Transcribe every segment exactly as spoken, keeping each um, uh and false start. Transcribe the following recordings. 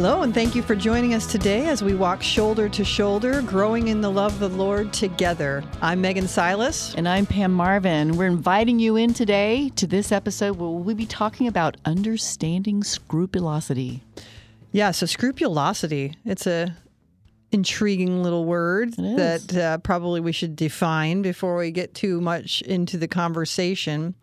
Hello, and thank you for joining us today as we walk shoulder to shoulder, growing in the love of the Lord together. I'm Megan Silas. And I'm Pam Marvin. We're inviting you in today to this episode where we'll be talking about understanding scrupulosity. Yeah, so scrupulosity, it's a intriguing little word that uh, probably we should define before we get too much into the conversation.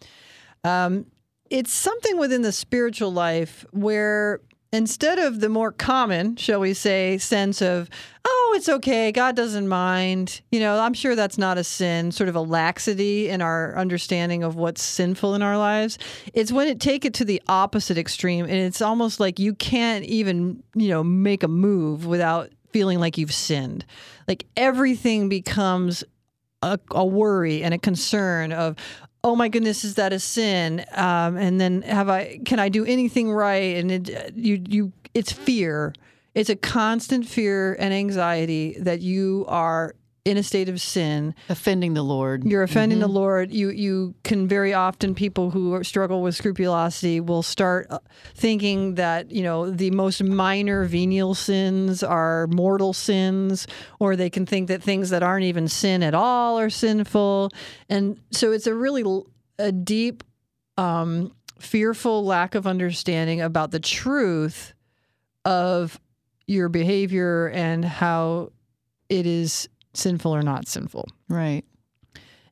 Um, it's something within the spiritual life where instead of the more common, shall we say, sense of, oh, it's okay, God doesn't mind, you know, I'm sure that's not a sin, sort of a laxity in our understanding of what's sinful in our lives, it's when it take it to the opposite extreme, and it's almost like you can't even, you know, make a move without feeling like you've sinned. Like everything becomes a, a worry and a concern of, oh my goodness, is that a sin? Um, and then have I? Can I do anything right? And it, you, you, it's fear. It's a constant fear and anxiety that you are in a state of sin, offending the Lord. You're offending mm-hmm. the Lord. You, you can very often people who struggle with scrupulosity will start thinking that you know the most minor venial sins are mortal sins, or they can think that things that aren't even sin at all are sinful. And so it's a really a deep, um, fearful lack of understanding about the truth of your behavior and how it is sinful or not sinful. Right.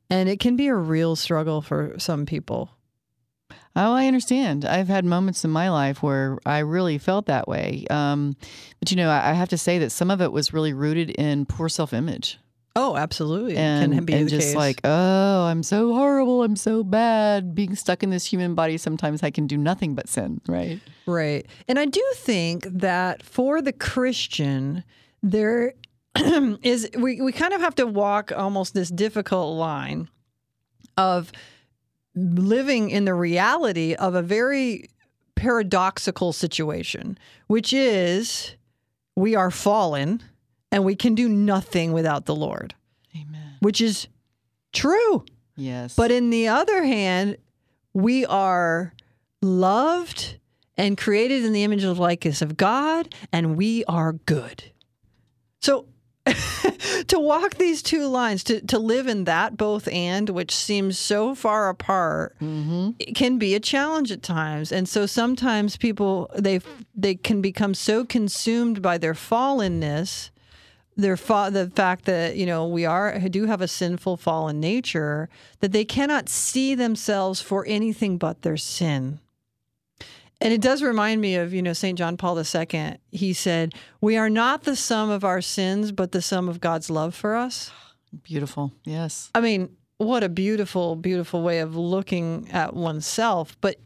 And it can be a real struggle for some people. Oh, I understand. I've had moments in my life where I really felt that way. Um, but, you know, I have to say that some of it was really rooted in poor self-image. Oh, absolutely. And, can be and the just case. Like, oh, I'm so horrible. I'm so bad. Being stuck in this human body, sometimes I can do nothing but sin. Right. Right. And I do think that for the Christian, there is we, we kind of have to walk almost this difficult line of living in the reality of a very paradoxical situation, which is we are fallen and we can do nothing without the Lord. Amen. Which is true. Yes. But in the other hand, we are loved and created in the image and likeness of God, and we are good. So to walk these two lines, to, to live in that both and, which seems so far apart, mm-hmm. it can be a challenge at times. And so sometimes people, they they can become so consumed by their fallenness, their fa- the fact that, you know, we are do have a sinful, fallen nature, that they cannot see themselves for anything but their sin. And it does remind me of, you know, Saint John Paul the Second. He said, we are not the sum of our sins, but the sum of God's love for us. Beautiful. Yes. I mean, what a beautiful, beautiful way of looking at oneself. But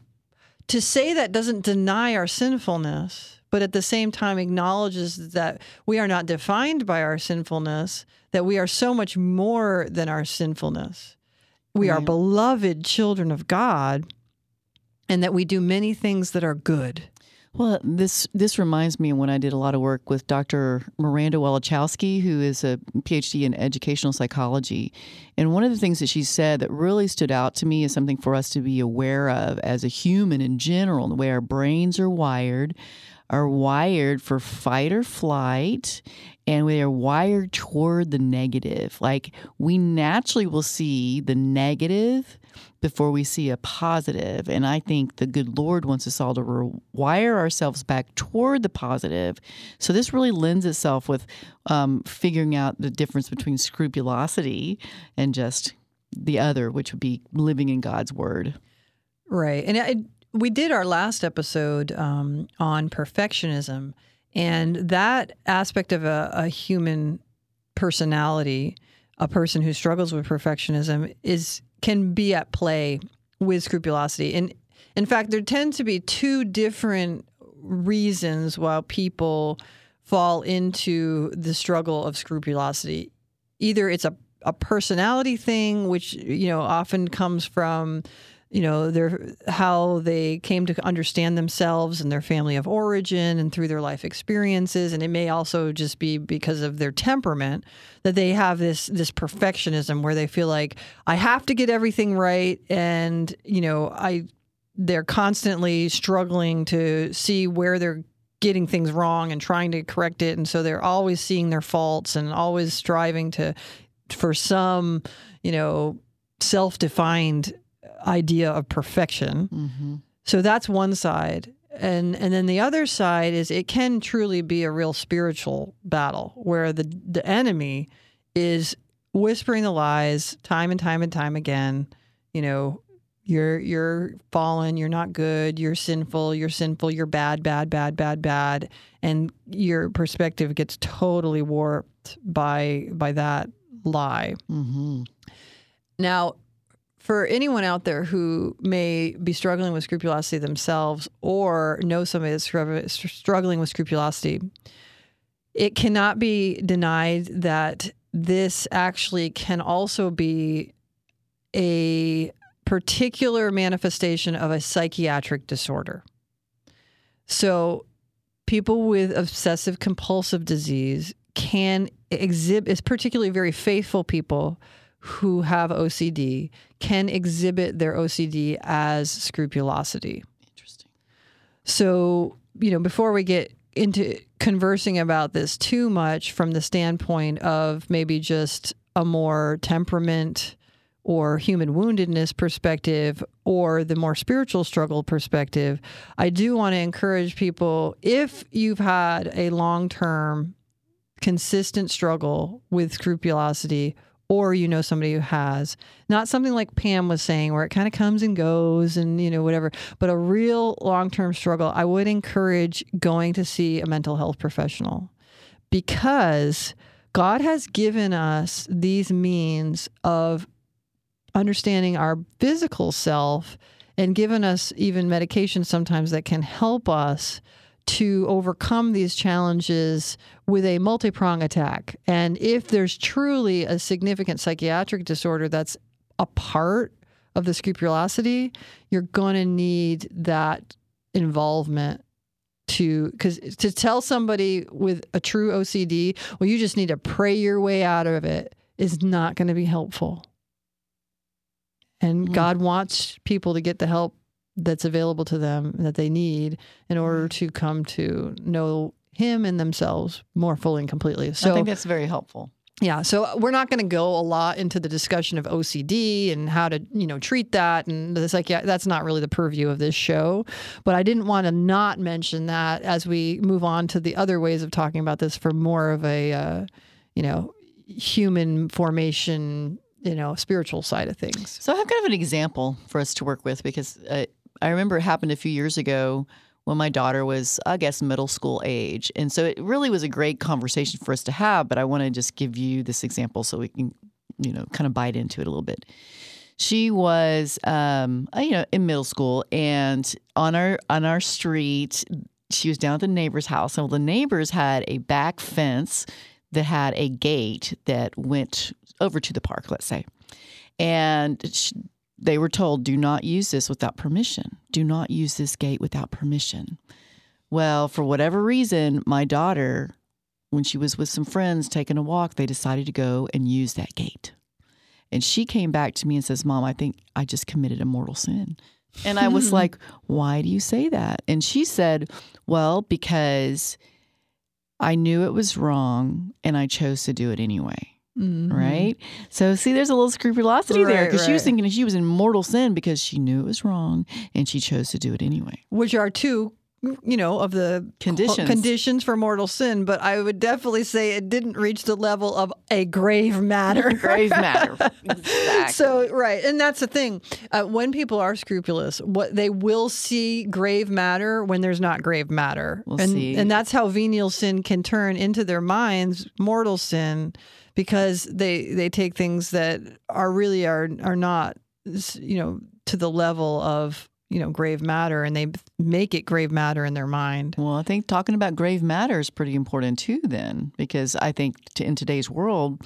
to say that doesn't deny our sinfulness, but at the same time acknowledges that we are not defined by our sinfulness, that we are so much more than our sinfulness. We yeah. are beloved children of God. And that we do many things that are good. Well, this this reminds me when I did a lot of work with Doctor Miranda Walachowski, who is a P H D in educational psychology. And one of the things that she said that really stood out to me is something for us to be aware of as a human in general, the way our brains are wired, are wired for fight or flight, and we are wired toward the negative. Like, we naturally will see the negative before we see a positive. And I think the good Lord wants us all to rewire ourselves back toward the positive. So this really lends itself with um, figuring out the difference between scrupulosity and just the other, which would be living in God's word. Right. And I, we did our last episode um, on perfectionism, and that aspect of a, a human personality, a person who struggles with perfectionism, is can be at play with scrupulosity. And in fact, there tend to be two different reasons why people fall into the struggle of scrupulosity. Either it's a, a personality thing, which, you know, often comes from, you know, their how they came to understand themselves and their family of origin and through their life experiences. And it may also just be because of their temperament that they have this this perfectionism where they feel like I have to get everything right. And, you know, I they're constantly struggling to see where they're getting things wrong and trying to correct it. And so they're always seeing their faults and always striving to, for some, you know, self-defined idea of perfection. Mm-hmm. So that's one side. And and then the other side is it can truly be a real spiritual battle where the, the enemy is whispering the lies time and time and time again. You know, you're you're fallen, you're not good, you're sinful, you're sinful, you're bad, bad, bad, bad, bad. And your perspective gets totally warped by by that lie. Mm-hmm. Now, for anyone out there who may be struggling with scrupulosity themselves or know somebody that's struggling with scrupulosity, it cannot be denied that this actually can also be a particular manifestation of a psychiatric disorder. So people with obsessive compulsive disease can exhibit, it's particularly very faithful people who have O C D can exhibit their O C D as scrupulosity. Interesting. So, you know, before we get into conversing about this too much from the standpoint of maybe just a more temperament or human woundedness perspective or the more spiritual struggle perspective, I do want to encourage people, if you've had a long-term consistent struggle with scrupulosity, or you know somebody who has, not something like Pam was saying where it kind of comes and goes and, you know, whatever, but a real long-term struggle, I would encourage going to see a mental health professional, because God has given us these means of understanding our physical self and given us even medication sometimes that can help us to overcome these challenges with a multi-prong attack. And if there's truly a significant psychiatric disorder that's a part of the scrupulosity, you're going to need that involvement to, because to tell somebody with a true O C D, well, you just need to pray your way out of it, is not going to be helpful. And mm-hmm. God wants people to get the help that's available to them that they need in order to come to know him and themselves more fully and completely. So I think that's very helpful. Yeah. So we're not going to go a lot into the discussion of O C D and how to, you know, treat that. And the psychiatry, that's not really the purview of this show, but I didn't want to not mention that as we move on to the other ways of talking about this for more of a, uh, you know, human formation, you know, spiritual side of things. So I have kind of an example for us to work with, because uh, I remember it happened a few years ago when my daughter was, I guess, middle school age. And so it really was a great conversation for us to have, but I want to just give you this example so we can, you know, kind of bite into it a little bit. She was, um, you know, in middle school, and on our, on our street, she was down at the neighbor's house, and the neighbors had a back fence that had a gate that went over to the park, let's say. And she, they were told, do not use this without permission. Do not use this gate without permission. Well, for whatever reason, my daughter, when she was with some friends taking a walk, they decided to go and use that gate. And she came back to me and says, Mom, I think I just committed a mortal sin. And I was like, why do you say that? And she said, well, because I knew it was wrong and I chose to do it anyway. Mm-hmm. Right? So see, there's a little scrupulosity right, there, because right. she was thinking she was in mortal sin because she knew it was wrong and she chose to do it anyway. Which are two, you know, of the conditions, conditions for mortal sin. But I would definitely say it didn't reach the level of a grave matter. Grave matter. Exactly. So, right. And that's the thing. Uh, when people are scrupulous, what they will see grave matter when there's not grave matter. We'll and, see. And that's how venial sin can turn into their minds mortal sin, because they, they take things that are really are are not, you know, to the level of, you know, grave matter, and they make it grave matter in their mind. Well, I think talking about grave matter is pretty important too then, because I think to, in today's world,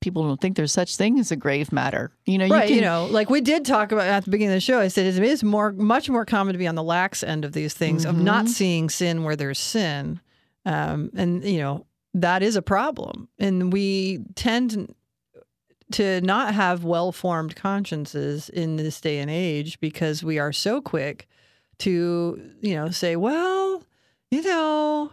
people don't think there's such thing as a grave matter. You know, you, right, can, you know, like we did talk about at the beginning of the show, I said it is more much more common to be on the lax end of these things, mm-hmm. of not seeing sin where there's sin. Um, and, you know, that is a problem. And we tend to not have well-formed consciences in this day and age, because we are so quick to, you know, say, well, you know,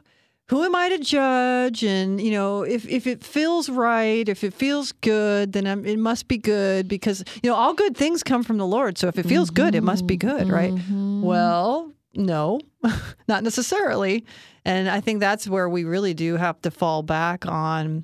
who am I to judge? And, you know, if, if it feels right, if it feels good, then I'm, it must be good because, you know, all good things come from the Lord. So if it feels mm-hmm. good, it must be good, right? Mm-hmm. Well, no, not necessarily. And I think that's where we really do have to fall back on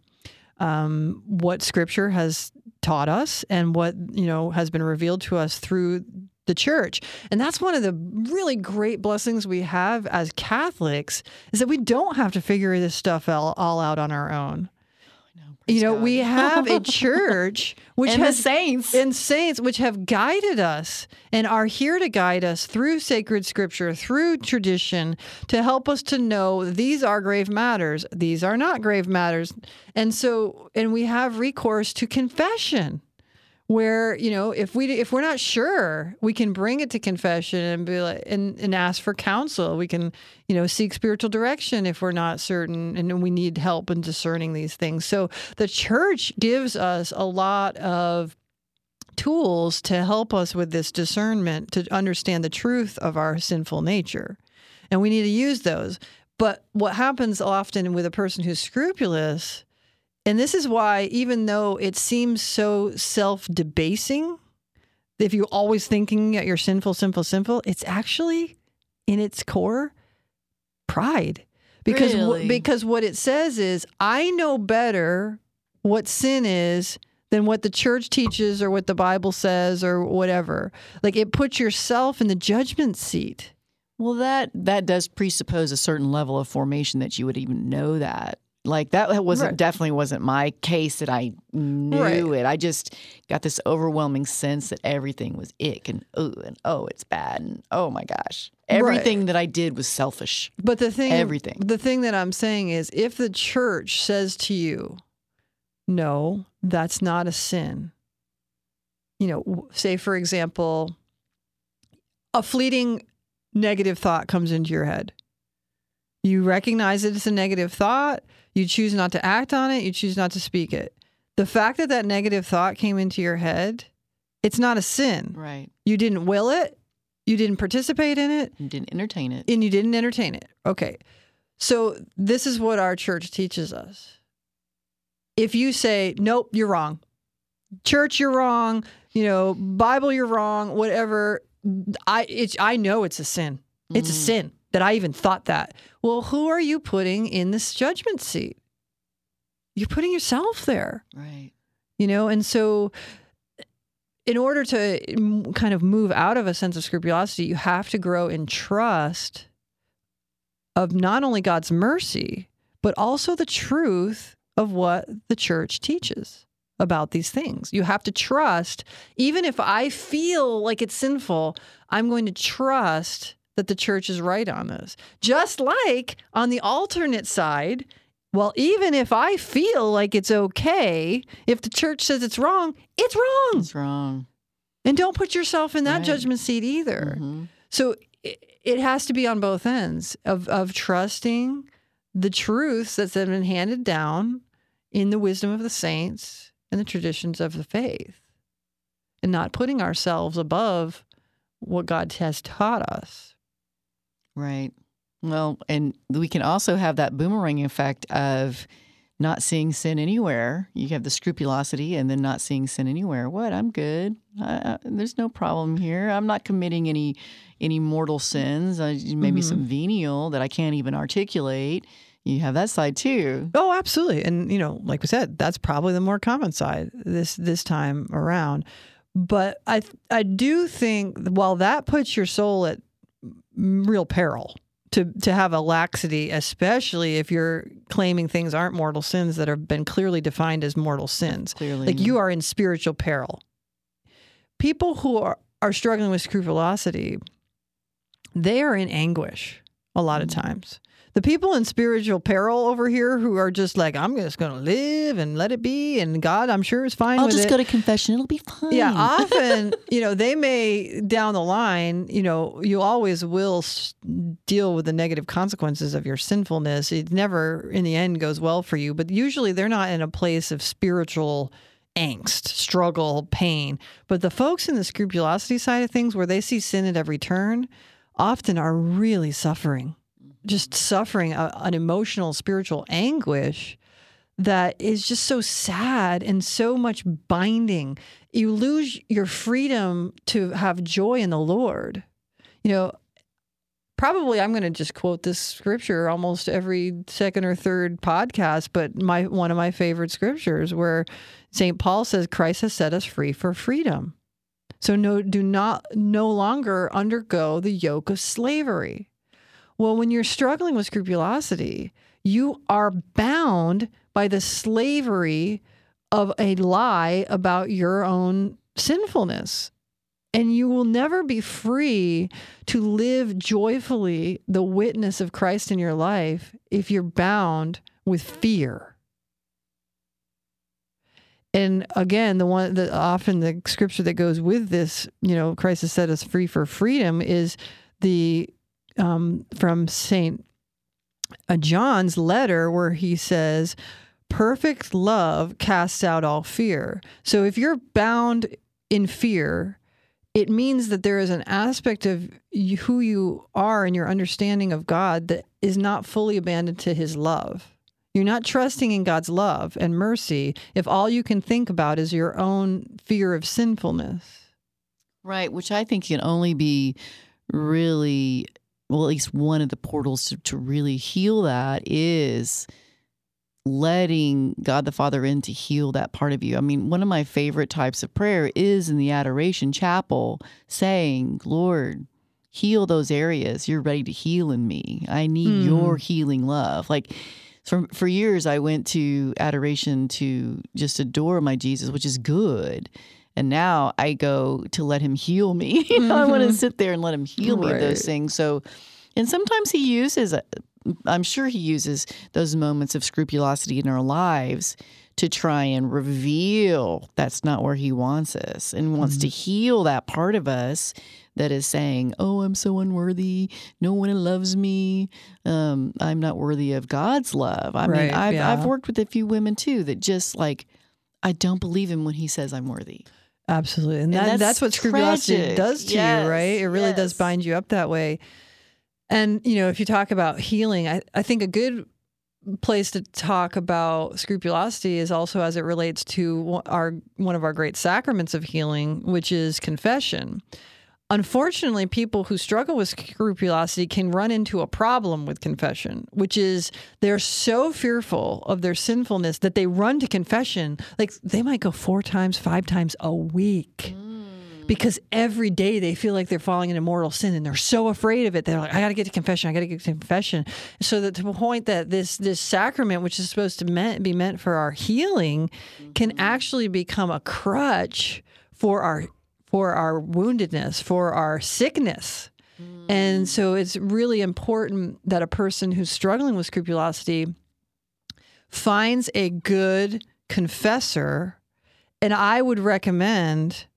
um, what Scripture has taught us and what, you know, has been revealed to us through the church. And that's one of the really great blessings we have as Catholics is that we don't have to figure this stuff all, all out on our own. Oh, no, you know, God. We have a church which and has the saints and saints which have guided us and are here to guide us through sacred Scripture, through tradition, to help us to know these are grave matters, these are not grave matters. And so, and we have recourse to confession, where, you know, if we if we're not sure, we can bring it to confession and be like, and, and ask for counsel. We can, you know, seek spiritual direction if we're not certain and we need help in discerning these things. So the church gives us a lot of tools to help us with this discernment, to understand the truth of our sinful nature, and we need to use those. But what happens often with a person who's scrupulous, and this is why, even though it seems so self-debasing, if you're always thinking that you're sinful, sinful, sinful, it's actually, in its core, pride. Because, really? w- because what it says is, I know better what sin is than what the church teaches or what the Bible says or whatever. Like, it puts yourself in the judgment seat. Well, that, that does presuppose a certain level of formation that you would even know that. Like, that wasn't right. Definitely wasn't my case that I knew right. it. I just got this overwhelming sense that everything was ick and oh, and oh, it's bad and oh my gosh. Everything right. that I did was selfish. But the thing, everything. The thing that I'm saying is, if the church says to you, no, that's not a sin. You know, say, for example, a fleeting negative thought comes into your head. You recognize that it's a negative thought. You choose not to act on it. You choose not to speak it. The fact that that negative thought came into your head, it's not a sin. Right. You didn't will it. You didn't participate in it. You didn't entertain it. And you didn't entertain it. Okay. So this is what our church teaches us. If you say, nope, you're wrong. Church, you're wrong. You know, Bible, you're wrong. Whatever. I, it's, I know it's a sin. It's mm. a sin. That I even thought that. Well, who are you putting in this judgment seat? You're putting yourself there. Right. You know, and so in order to kind of move out of a sense of scrupulosity, you have to grow in trust of not only God's mercy, but also the truth of what the church teaches about these things. You have to trust, even if I feel like it's sinful, I'm going to trust that the church is right on this. Just like on the alternate side, well, even if I feel like it's okay, if the church says it's wrong, it's wrong. It's wrong. And don't put yourself in that right. judgment seat either. Mm-hmm. So it, it has to be on both ends of, of trusting the truths that's been handed down in the wisdom of the saints and the traditions of the faith, and not putting ourselves above what God has taught us. Right. Well, and we can also have that boomerang effect of not seeing sin anywhere. You have the scrupulosity and then not seeing sin anywhere. What? I'm good. I, I, there's no problem here. I'm not committing any any mortal sins, I, maybe mm-hmm. some venial that I can't even articulate. You have that side too. Oh, absolutely. And, you know, like we said, that's probably the more common side this this time around. But I I do think while that puts your soul at real peril to, to have a laxity, especially if you're claiming things aren't mortal sins that have been clearly defined as mortal sins. Clearly. Like, you are in spiritual peril. People who are, are struggling with scrupulosity, they are in anguish a lot of times. The people in spiritual peril over here who are just like, I'm just going to live and let it be, and God, I'm sure, is fine I'll with it. I'll just go to confession. It'll be fine. Yeah, often, you know, they may, down the line, you know, you always will deal with the negative consequences of your sinfulness. It never, in the end, goes well for you. But usually they're not in a place of spiritual angst, struggle, pain. But the folks in the scrupulosity side of things, where they see sin at every turn, often are really suffering. just suffering a, an emotional, spiritual anguish that is just so sad and so much binding. You lose your freedom to have joy in the Lord. You know, probably I'm going to just quote this scripture almost every second or third podcast, but my one of my favorite scriptures where Saint Paul says, Christ has set us free for freedom. So no, do not no longer undergo the yoke of slavery. Well, when you're struggling with scrupulosity, you are bound by the slavery of a lie about your own sinfulness. And you will never be free to live joyfully the witness of Christ in your life if you're bound with fear. And again, the one that often the scripture that goes with this, you know, Christ has set us free for freedom, is the um, from Saint John's letter where he says, "Perfect love casts out all fear." So if you're bound in fear, it means that there is an aspect of you, who you are and your understanding of God that is not fully abandoned to his love. You're not trusting in God's love and mercy if all you can think about is your own fear of sinfulness. Right, which I think can only be really, well, at least one of the portals to, to really heal that is letting God the Father in to heal that part of you. I mean, one of my favorite types of prayer is in the Adoration Chapel saying, Lord, heal those areas you're ready to heal in me. I need mm. your healing love. Like for, for years, I went to adoration to just adore my Jesus, which is good. And now I go to let him heal me. You know, mm-hmm. I want to sit there and let him heal right. me of those things. So, and sometimes he uses a, I'm sure he uses those moments of scrupulosity in our lives to try and reveal that's not where he wants us and wants mm-hmm. to heal that part of us that is saying, oh, I'm so unworthy. No one loves me. Um, I'm not worthy of God's love. I right, mean, I've, yeah. I've worked with a few women, too, that just like, I don't believe him when he says I'm worthy. Absolutely. And, and that, that's, that's what scrupulosity does to yes, you, right? It really yes. does bind you up that way. And, you know, if you talk about healing, I, I think a good place to talk about scrupulosity is also as it relates to our one of our great sacraments of healing, which is confession. Unfortunately, people who struggle with scrupulosity can run into a problem with confession, which is they're so fearful of their sinfulness that they run to confession. Like they might go four times, five times a week. Mm. Because every day they feel like they're falling into mortal sin and they're so afraid of it. They're like, I got to get to confession. I got to get to confession. So that to the point that this this sacrament, which is supposed to meant, be meant for our healing, mm-hmm. can actually become a crutch for our for our woundedness, for our sickness. Mm-hmm. And so it's really important that a person who's struggling with scrupulosity finds a good confessor. And I would recommend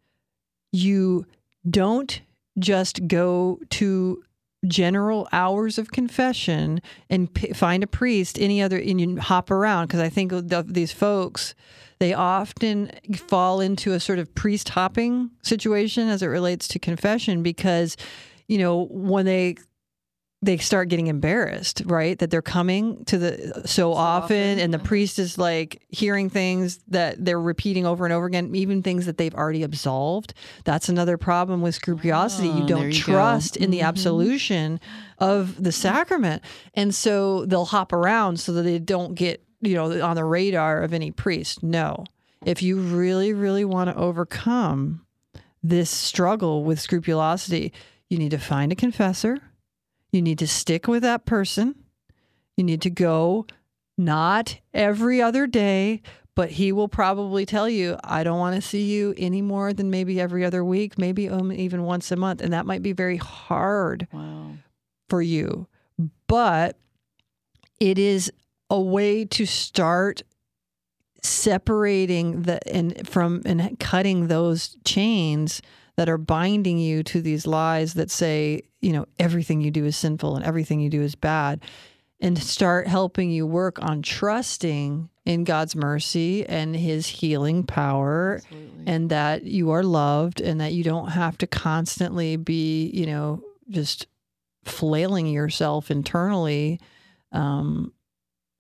you don't just go to general hours of confession and p- find a priest, any other, and you hop around. Because I think the, these folks, they often fall into a sort of priest hopping situation as it relates to confession because, you know, when they... they start getting embarrassed, right? That they're coming to the so, so often, often, and the priest is like hearing things that they're repeating over and over again, even things that they've already absolved. That's another problem with scrupulosity. Oh, you don't you trust go. in mm-hmm. the absolution of the sacrament. And so they'll hop around so that they don't get, you know, on the radar of any priest. No. If you really, really want to overcome this struggle with scrupulosity, you need to find a confessor. You need to stick with that person. You need to go not every other day, but he will probably tell you, I don't want to see you any more than maybe every other week, maybe even once a month. And that might be very hard wow. for you. But it is a way to start separating the and from and cutting those chains that are binding you to these lies that say, you know, everything you do is sinful and everything you do is bad, and start helping you work on trusting in God's mercy and his healing power. Absolutely. And that you are loved and that you don't have to constantly be, you know, just flailing yourself internally um,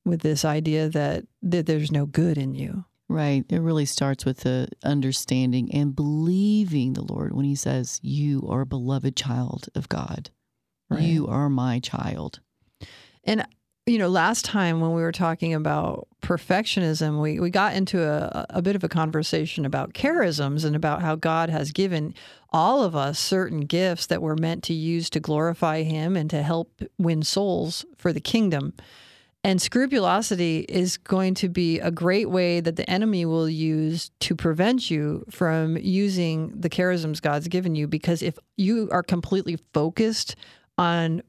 with this idea that, that there's no good in you. Right. It really starts with the understanding and believing the Lord when he says, you are a beloved child of God. Right. You are my child. And, you know, last time when we were talking about perfectionism, we, we got into a, a bit of a conversation about charisms and about how God has given all of us certain gifts that we're meant to use to glorify him and to help win souls for the kingdom. And scrupulosity is going to be a great way that the enemy will use to prevent you from using the charisms God's given you, because if you are completely focused on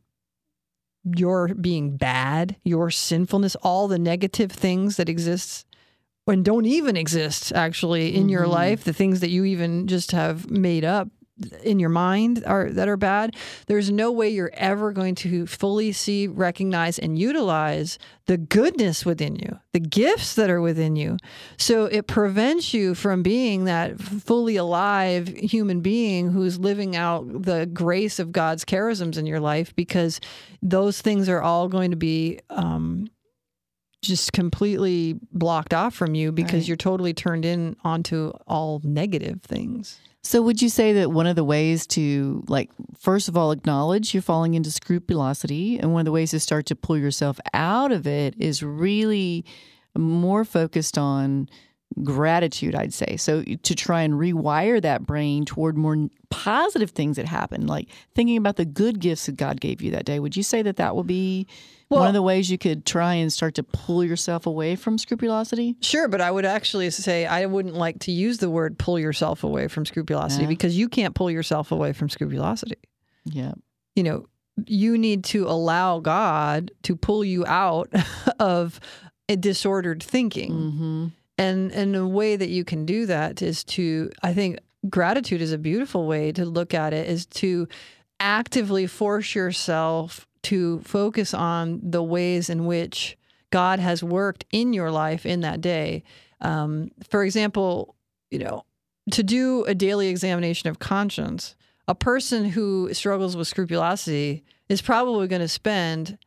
your being bad, your sinfulness, all the negative things that exist and don't even exist actually in mm-hmm. your life, the things that you even just have made up in your mind are that are bad, there's no way you're ever going to fully see, recognize, and utilize the goodness within you, the gifts that are within you. So it prevents you from being that fully alive human being who's living out the grace of God's charisms in your life, because those things are all going to be um, just completely blocked off from you, because right. you're totally turned in onto all negative things. So would you say that one of the ways to, like, first of all, acknowledge you're falling into scrupulosity, and one of the ways to start to pull yourself out of it is really more focused on gratitude, I'd say. So to try and rewire that brain toward more positive things that happen, like thinking about the good gifts that God gave you that day. Would you say that that would be... Well, one of the ways you could try and start to pull yourself away from scrupulosity? Sure, but I would actually say I wouldn't like to use the word pull yourself away from scrupulosity, yeah. because you can't pull yourself away from scrupulosity. Yeah. You know, you need to allow God to pull you out of a disordered thinking. Mm-hmm. And and the way that you can do that is to, I think gratitude is a beautiful way to look at it, is to actively force yourself to focus on the ways in which God has worked in your life in that day. Um, for example, you know, to do a daily examination of conscience, a person who struggles with scrupulosity is probably going to spend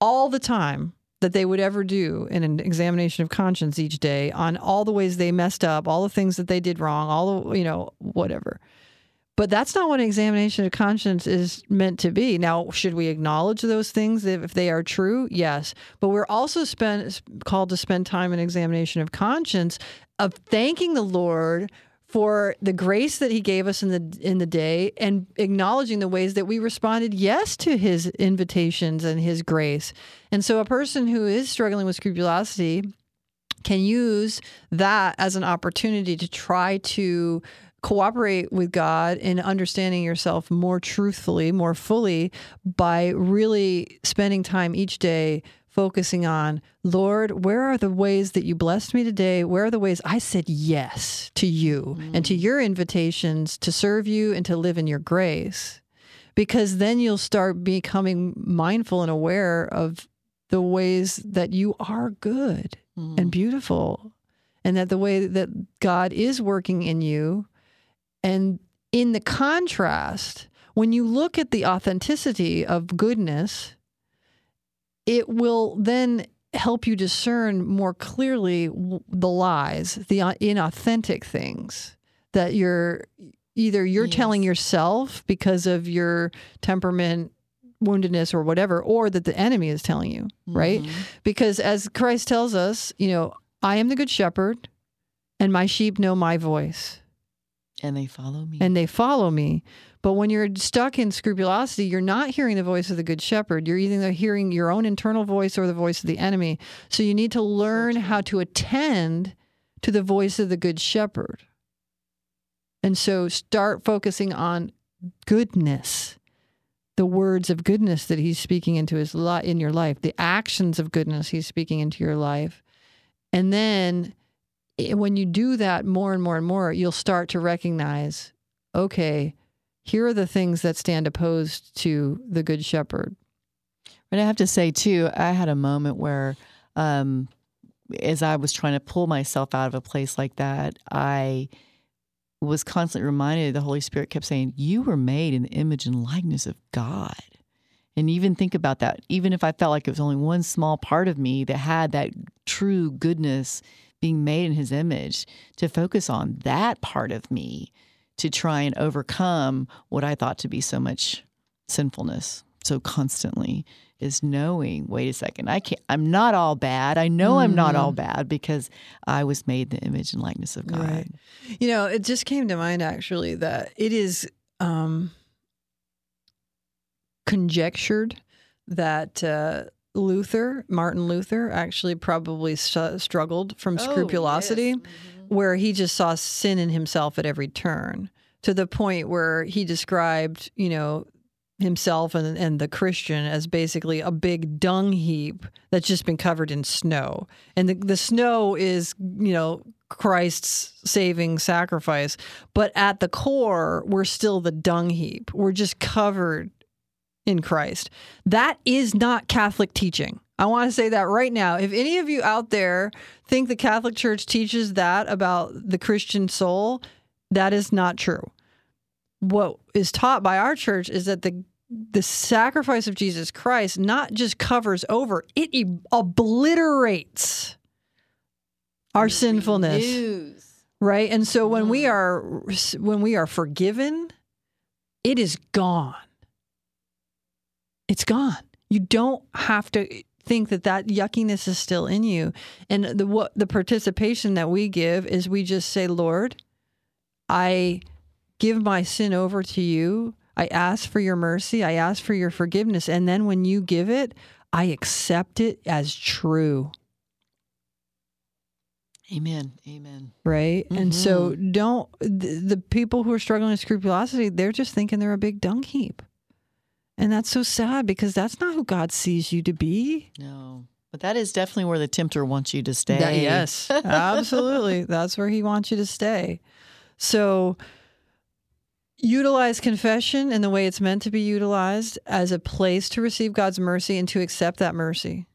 all the time that they would ever do in an examination of conscience each day on all the ways they messed up, all the things that they did wrong, all the, you know, whatever. But that's not what an examination of conscience is meant to be. Now, should we acknowledge those things if they are true? Yes. But we're also spend, called to spend time in examination of conscience of thanking the Lord for the grace that he gave us in the in the day, and acknowledging the ways that we responded yes to his invitations and his grace. And so a person who is struggling with scrupulosity can use that as an opportunity to try to cooperate with God in understanding yourself more truthfully, more fully, by really spending time each day focusing on, Lord, where are the ways that you blessed me today? Where are the ways I said yes to you mm. and to your invitations to serve you and to live in your grace? Because then you'll start becoming mindful and aware of the ways that you are good mm. and beautiful, and that the way that God is working in you. And in the contrast, when you look at the authenticity of goodness, it will then help you discern more clearly the lies, the inauthentic things that you're either you're yes. telling yourself because of your temperament, woundedness, or whatever, or that the enemy is telling you, mm-hmm. right? Because as Christ tells us, you know, I am the good shepherd, and my sheep know my voice. And they follow me. And they follow me. But when you're stuck in scrupulosity, you're not hearing the voice of the good shepherd. You're either hearing your own internal voice or the voice of the enemy. So you need to learn how to attend to the voice of the good shepherd. And so start focusing on goodness, the words of goodness that he's speaking into his li- in your life, the actions of goodness he's speaking into your life. And then when you do that more and more and more, you'll start to recognize, okay, here are the things that stand opposed to the good shepherd. But I have to say, too, I had a moment where um, as I was trying to pull myself out of a place like that, I was constantly reminded, the Holy Spirit kept saying, you were made in the image and likeness of God. And even think about that. Even if I felt like it was only one small part of me that had that true goodness being made in his image, to focus on that part of me to try and overcome what I thought to be so much sinfulness so constantly, is knowing, wait a second, I can't, I'm not all bad. I know mm-hmm. I'm not all bad because I was made in the image and likeness of God. Right. You know, it just came to mind actually that it is um, conjectured that uh, Luther, Martin Luther, actually probably st- struggled from oh, scrupulosity, yes. mm-hmm. where he just saw sin in himself at every turn, to the point where he described, you know, himself and, and the Christian as basically a big dung heap that's just been covered in snow. And the, the snow is, you know, Christ's saving sacrifice. But at the core, we're still the dung heap. We're just covered in Christ. That is not Catholic teaching. I want to say that right now. If any of you out there think the Catholic Church teaches that about the Christian soul, that is not true. What is taught by our church is that the the sacrifice of Jesus Christ not just covers over, it e- obliterates our sinfulness, news. Right? And so when we are when we are forgiven, it is gone. It's gone. You don't have to think that that yuckiness is still in you. And the what the participation that we give is we just say, Lord, I give my sin over to you. I ask for your mercy. I ask for your forgiveness. And then when you give it, I accept it as true. Amen. Amen. Right? Mm-hmm. And so don't, the, the people who are struggling with scrupulosity, they're just thinking they're a big dung heap. And that's so sad because that's not who God sees you to be. No. But that is definitely where the tempter wants you to stay. That, yes. Absolutely. That's where he wants you to stay. So utilize confession in the way it's meant to be utilized, as a place to receive God's mercy and to accept that mercy.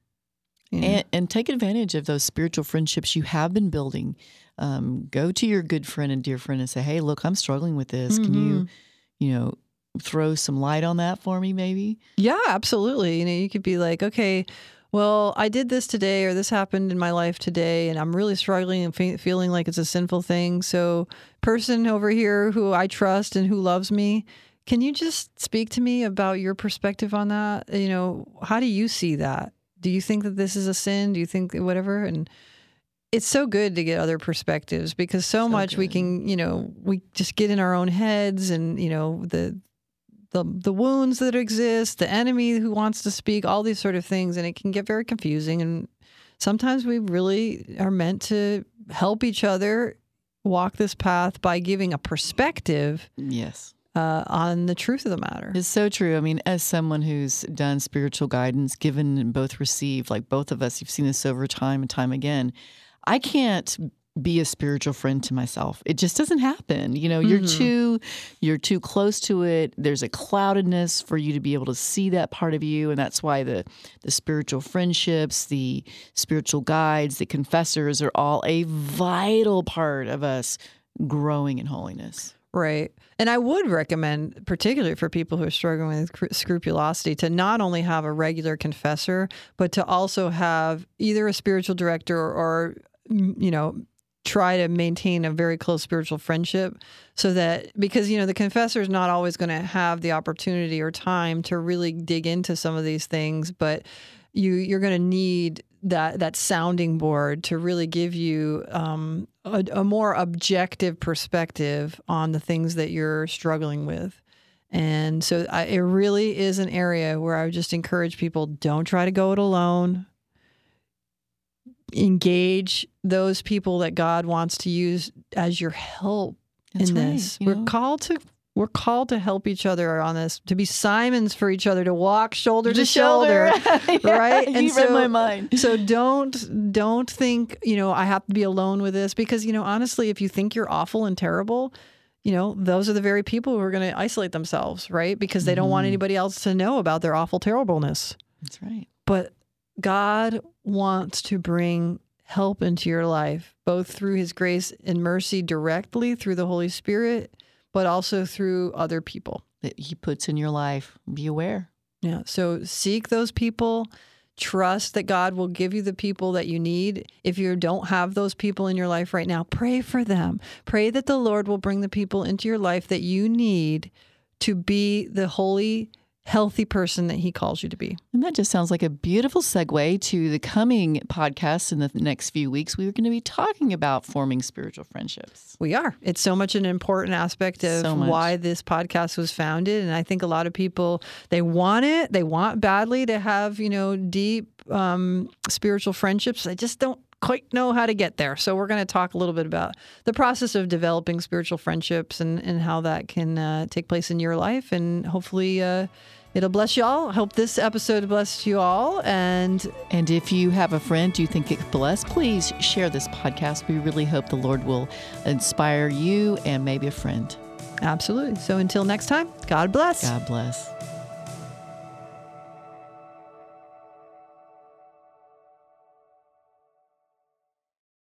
You know? and, and take advantage of those spiritual friendships you have been building. Um, go to your good friend and dear friend and say, hey, look, I'm struggling with this. Mm-hmm. Can you, you know, throw some light on that for me maybe? Yeah, absolutely. You know, you could be like, okay, well, I did this today, or this happened in my life today, and I'm really struggling and fe- feeling like it's a sinful thing. So person over here who I trust and who loves me, can you just speak to me about your perspective on that? You know, how do you see that? Do you think that this is a sin? Do you think whatever? And it's so good to get other perspectives, because so, so much good. We can, you know, we just get in our own heads, and, you know, the The, the wounds that exist, the enemy who wants to speak, all these sort of things. And it can get very confusing. And sometimes we really are meant to help each other walk this path by giving a perspective. Yes. Uh, on the truth of the matter. It's so true. I mean, as someone who's done spiritual guidance, given and both received, like both of us, you've seen this over time and time again, I can't be a spiritual friend to myself. It just doesn't happen. You know, you're mm-hmm. too, you're too close to it. There's a cloudedness for you to be able to see that part of you. And that's why the, the spiritual friendships, the spiritual guides, the confessors are all a vital part of us growing in holiness. Right. And I would recommend, particularly for people who are struggling with scrupulosity, to not only have a regular confessor, but to also have either a spiritual director or, you know, try to maintain a very close spiritual friendship, so that, because, you know, the confessor is not always going to have the opportunity or time to really dig into some of these things, but you, you're going to need that, that sounding board to really give you um, a, a more objective perspective on the things that you're struggling with. And so I, it really is an area where I would just encourage people, don't try to go it alone. Engage those people that God wants to use as your help That's in this. Right, you know? We're called to we're called to help each other on this, to be Simons for each other, to walk shoulder to, to shoulder, shoulder. Yeah, right? And you so, read my mind. So don't don't think, you know, I have to be alone with this, because, you know, honestly, if you think you're awful and terrible, you know, those are the very people who are going to isolate themselves, right? Because they mm-hmm. don't want anybody else to know about their awful terribleness. That's right. But God wants to bring help into your life, both through his grace and mercy directly through the Holy Spirit, but also through other people that he puts in your life. Be aware. Yeah. So seek those people. Trust that God will give you the people that you need. If you don't have those people in your life right now, pray for them. Pray that the Lord will bring the people into your life that you need to be the holy, healthy person that he calls you to be. And that just sounds like a beautiful segue to the coming podcast in the next few weeks. We're going to be talking about forming spiritual friendships. We are. It's so much an important aspect of so why this podcast was founded. And I think a lot of people, they want it. They want badly to have, you know, deep um, spiritual friendships. They just don't quite know how to get there. So we're going to talk a little bit about the process of developing spiritual friendships and, and how that can uh, take place in your life. And hopefully uh, it'll bless you all. I hope this episode blessed you all. And and if you have a friend you think it could bless, please share this podcast. We really hope the Lord will inspire you and maybe a friend. Absolutely. So until next time, God bless. God bless.